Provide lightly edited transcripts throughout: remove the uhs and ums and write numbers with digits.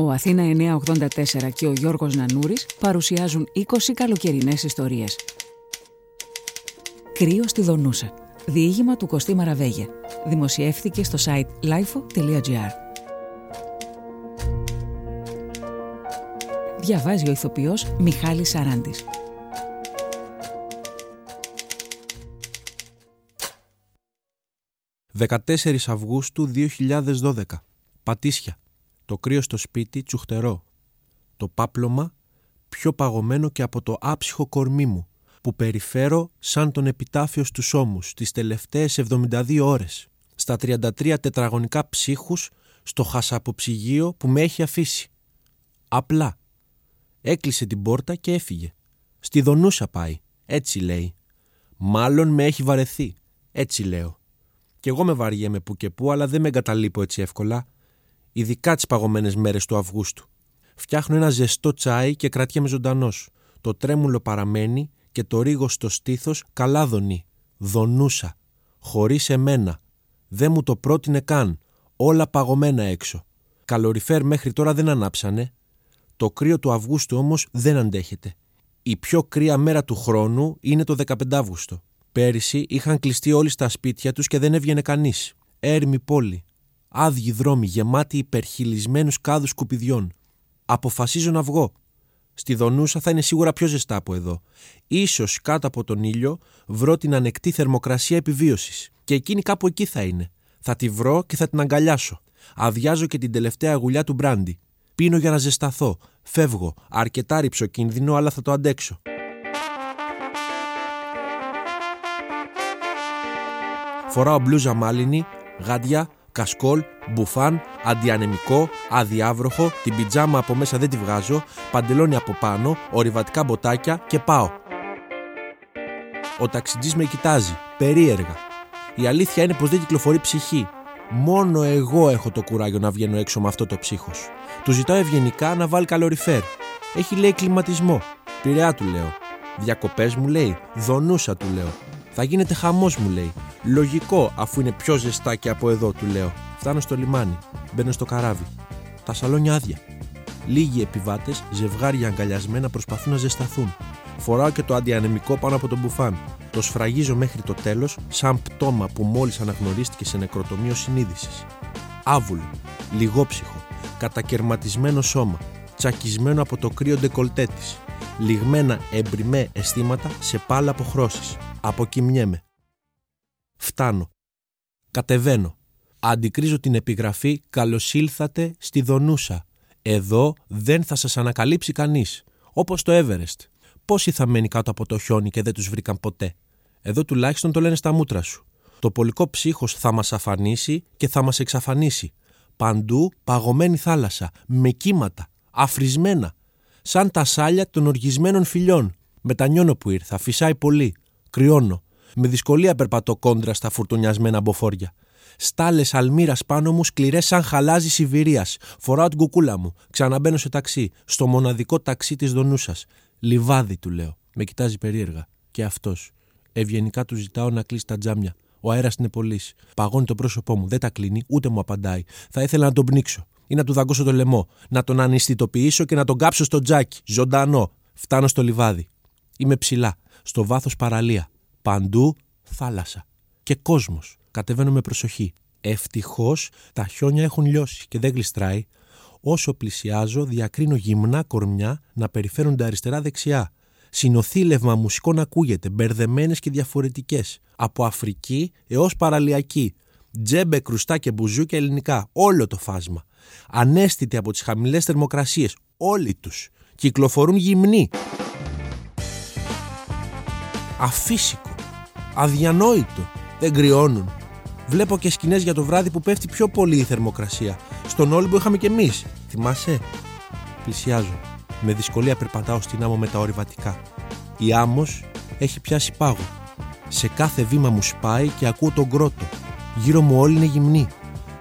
Ο Αθήνα 9.84 και ο Γιώργος Νανούρης παρουσιάζουν 20 καλοκαιρινές ιστορίες. Κρύο στη Δονούσα. Διήγημα του Κωστή Μαραβέγια. Δημοσιεύθηκε στο site lifo.gr. Διαβάζει ο ηθοποιός Μιχάλης Σαράντης. «14 Αυγούστου 2012. Πατήσια. Το κρύο στο σπίτι τσουχτερό. Το πάπλωμα πιο παγωμένο και από το άψυχο κορμί μου, που περιφέρω σαν τον επιτάφιο στους ώμους τις τελευταίες 72 ώρες, στα 33 τετραγωνικά ψύχους, στο χασαποψυγείο που με έχει αφήσει. Απλά. Έκλεισε την πόρτα και έφυγε. Στη Δονούσα πάει. Έτσι λέει. Μάλλον με έχει βαρεθεί. Έτσι λέω. Κι εγώ με βαριέμαι που και που, αλλά δεν με εγκαταλείπω έτσι εύκολα. Ειδικά τις παγωμένες μέρες του Αυγούστου. Φτιάχνω ένα ζεστό τσάι και κρατιέμαι ζωντανός. Το τρέμουλο παραμένει και το ρίγος στο στήθος καλά δονεί. Δονούσα. Χωρίς εμένα. Δεν μου το πρότεινε καν. Όλα παγωμένα έξω. Καλοριφέρ μέχρι τώρα δεν ανάψανε. Το κρύο του Αυγούστου όμως δεν αντέχεται. Η πιο κρύα μέρα του χρόνου είναι το 15 Αύγουστο. Πέρυσι είχαν κλειστεί όλοι στα σπίτια τους και δεν έβγαινε κανείς. Έρημη πόλη. Άδειοι δρόμοι γεμάτοι υπερχυλισμένους κάδους σκουπιδιών. Αποφασίζω να βγω. Στη Δονούσα θα είναι σίγουρα πιο ζεστά από εδώ. Ίσως κάτω από τον ήλιο βρω την ανεκτή θερμοκρασία επιβίωσης. Και εκείνη κάπου εκεί θα είναι. Θα τη βρω και θα την αγκαλιάσω. Αδειάζω και την τελευταία γουλιά του μπράντι. Πίνω για να ζεσταθώ. Φεύγω. Αρκετά ρυψοκίνδυνο, αλλά θα το αντέξω. Φοράω μπλούζα μάλινη, γάντια, κασκόλ, μπουφάν, αντιανεμικό, αδιάβροχο, την πιτζάμα από μέσα δεν τη βγάζω, παντελόνι από πάνω, ορειβατικά μποτάκια και πάω. Ο ταξιτζής με κοιτάζει, περίεργα. Η αλήθεια είναι πως δεν κυκλοφορεί ψυχή. Μόνο εγώ έχω το κουράγιο να βγαίνω έξω με αυτό το ψύχος. Του ζητάω ευγενικά να βάλει καλοριφέρ. Έχει, λέει, κλιματισμό. Πειραιά, του λέω. Διακοπές, μου λέει. Δονούσα, του λέω. Θα γίνεται χαμός, μου λέει. Λογικό, αφού είναι πιο ζεστά και από εδώ, του λέω. Φτάνω στο λιμάνι. Μπαίνω στο καράβι. Τα σαλόνια άδεια. Λίγοι επιβάτες, ζευγάρια αγκαλιασμένα, προσπαθούν να ζεσταθούν. Φοράω και το αντιανεμικό πάνω από τον μπουφάν. Το σφραγίζω μέχρι το τέλος, σαν πτώμα που μόλις αναγνωρίστηκε σε νεκροτομείο συνείδησης. Άβουλο, λιγόψυχο, κατακερματισμένο σώμα, τσακισμένο από το κρύο ντεκολτέ της. Λιγμένα εμπριμέ αισθήματα σε πάλα αποχρώσεις. Αποκυμνιέμαι. Φτάνω. Κατεβαίνω. Αντικρίζω την επιγραφή «Καλώς ήλθατε στη Δονούσα». Εδώ δεν θα σας ανακαλύψει κανείς. Όπως το Έβερεστ. Πόσοι θα μένει κάτω από το χιόνι και δεν τους βρήκαν ποτέ. Εδώ τουλάχιστον το λένε στα μούτρα σου. Το πολικό ψύχος θα μας αφανίσει και θα μας εξαφανίσει. Παντού παγωμένη θάλασσα, με κύματα, αφρισμένα. Σαν τα σάλια των οργισμένων φιλιών. Μετανιώνω που ήρθα, φυσάει πολύ. Κρυώνω. Με δυσκολία περπατώ κόντρα στα φουρτουνιασμένα μποφόρια. Στάλες αλμύρας πάνω μου, σκληρές σαν χαλάζι Σιβηρίας. Φοράω την κουκούλα μου. Ξαναμπαίνω σε ταξί. Στο μοναδικό ταξί της Δονούσας. Λιβάδι, του λέω. Με κοιτάζει περίεργα. Και αυτός. Ευγενικά του ζητάω να κλείσει τα τζάμια. Ο αέρας είναι πολύς. Παγώνει το πρόσωπό μου. Δεν τα κλείνει, ούτε μου απαντάει. Θα ήθελα να τον πνίξω. Ή να του δαγκώσω το λαιμό. Να τον αναισθητοποιήσω και να τον κάψω στο τζάκι. Ζωντανό. Φτάνω στο λιβάδι. Είμαι ψηλά. Στο βάθος παραλία. Παντού θάλασσα. Και κόσμος. Κατεβαίνω με προσοχή. Ευτυχώς τα χιόνια έχουν λιώσει και δεν γλιστράει. Όσο πλησιάζω, διακρίνω γυμνά κορμιά να περιφέρονται αριστερά-δεξιά. Συνοθήλευμα μουσικών ακούγεται, μπερδεμένες και διαφορετικές. Από Αφρική έως παραλιακή. Τζέμπε, κρουστά και μπουζούκια ελληνικά. Όλο το φάσμα. Ανέστητοι από τις χαμηλές θερμοκρασίες. Όλοι τους. Κυκλοφορούν γυμνοί. Αφύσικο. Αδιανόητο. Δεν κρυώνουν. Βλέπω και σκηνές για το βράδυ που πέφτει πιο πολύ η θερμοκρασία. Στον Όλυμπο είχαμε κι εμείς. Θυμάσαι? Πλησιάζω. Με δυσκολία περπατάω στην άμμο με τα ορειβατικά. Η άμμος έχει πιάσει πάγο. Σε κάθε βήμα μου σπάει και ακούω τον κρότο. Γύρω μου όλοι είναι γυμνοί.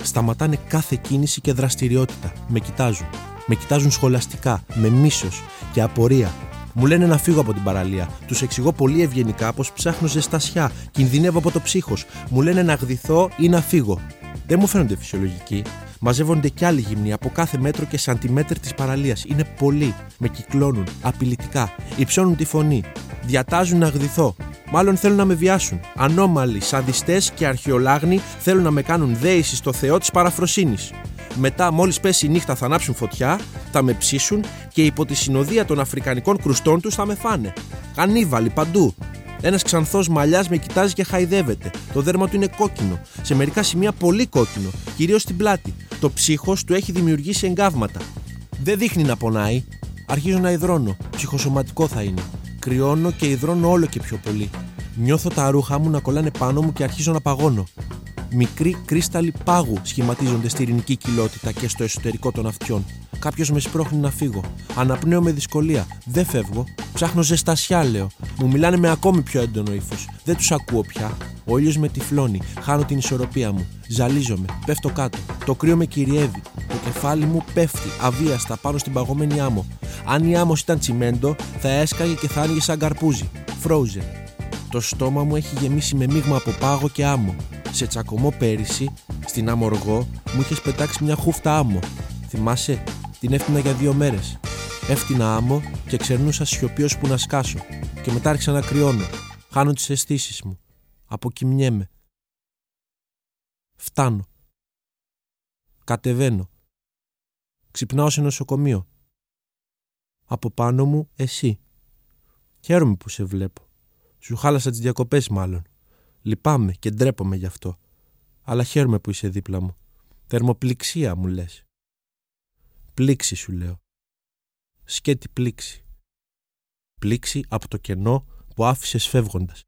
Σταματάνε κάθε κίνηση και δραστηριότητα. Με κοιτάζουν. Με κοιτάζουν σχολαστικά, με μίσος και απορία. Μου λένε να φύγω από την παραλία. Τους εξηγώ πολύ ευγενικά πως ψάχνω ζεστασιά, κινδυνεύω από το ψύχος. Μου λένε να γδυθώ ή να φύγω. Δεν μου φαίνονται φυσιολογικοί. Μαζεύονται κι άλλοι γυμνοί από κάθε μέτρο και σαντιμέτρ της παραλίας. Είναι πολλοί. Με κυκλώνουν απειλητικά. Υψώνουν τη φωνή. Διατάζουν να γδυθώ. Μάλλον θέλουν να με βιάσουν. Ανώμαλοι, σαδιστές και αρχαιολάγνοι θέλουν να με κάνουν δέηση στο Θεό της παραφροσύνης. Μετά, μόλις πέσει η νύχτα, θα ανάψουν φωτιά, θα με ψήσουν και υπό τη συνοδεία των αφρικανικών κρουστών τους θα με φάνε. Κανίβαλοι παντού. Ένας ξανθός μαλλιάς με κοιτάζει και χαϊδεύεται. Το δέρμα του είναι κόκκινο, σε μερικά σημεία πολύ κόκκινο, κυρίως στην πλάτη. Το ψύχος του έχει δημιουργήσει εγκάβματα. Δεν δείχνει να πονάει. Αρχίζω να υδρώνω. Ψυχοσωματικό θα είναι. Κρυώνω και υδρώνω όλο και πιο πολύ. Νιώθω τα ρούχα μου να κολλάνε πάνω μου και αρχίζω να παγώνω. Μικροί κρίσταλοι πάγου σχηματίζονται στη ειρηνική κοιλότητα και στο εσωτερικό των αυτιών. Κάποιος με σπρώχνει να φύγω. Αναπνέω με δυσκολία. Δεν φεύγω. Ψάχνω ζεστασιά, λέω. Μου μιλάνε με ακόμη πιο έντονο ύφος. Δεν τους ακούω πια. Ο ήλιος με τυφλώνει. Χάνω την ισορροπία μου. Ζαλίζομαι. Πέφτω κάτω. Το κρύο με κυριεύει. Το κεφάλι μου πέφτει αβίαστα πάνω στην παγωμένη άμμο. Αν η άμμος ήταν τσιμέντο, θα έσκαγε και θα άνοιγε σαν καρπούζι. Frozen. Το στόμα μου έχει γεμίσει με μείγμα από πάγο και άμμο. Σε τσακωμό πέρυσι, στην Αμοργό, μου είχες πετάξει μια χούφτα άμμο. Θυμάσαι, την έφτιανα για 2 μέρες. Έφτιανα άμμο και ξερνούσα σιωπή ώσπου να σκάσω. Και μετά άρχισα να κρυώνω. Χάνω τις αισθήσεις μου. Αποκυμνιέμαι. Φτάνω. Κατεβαίνω. Ξυπνάω σε νοσοκομείο. Από πάνω μου εσύ. Χαίρομαι που σε βλέπω. Σου χάλασα τις διακοπές μάλλον. Λυπάμαι και ντρέπομαι γι' αυτό. Αλλά χαίρομαι που είσαι δίπλα μου. Θερμοπληξία μου λες. Πλήξη σου λέω. Σκέτη πλήξη. Πλήξη από το κενό που άφησες φεύγοντας.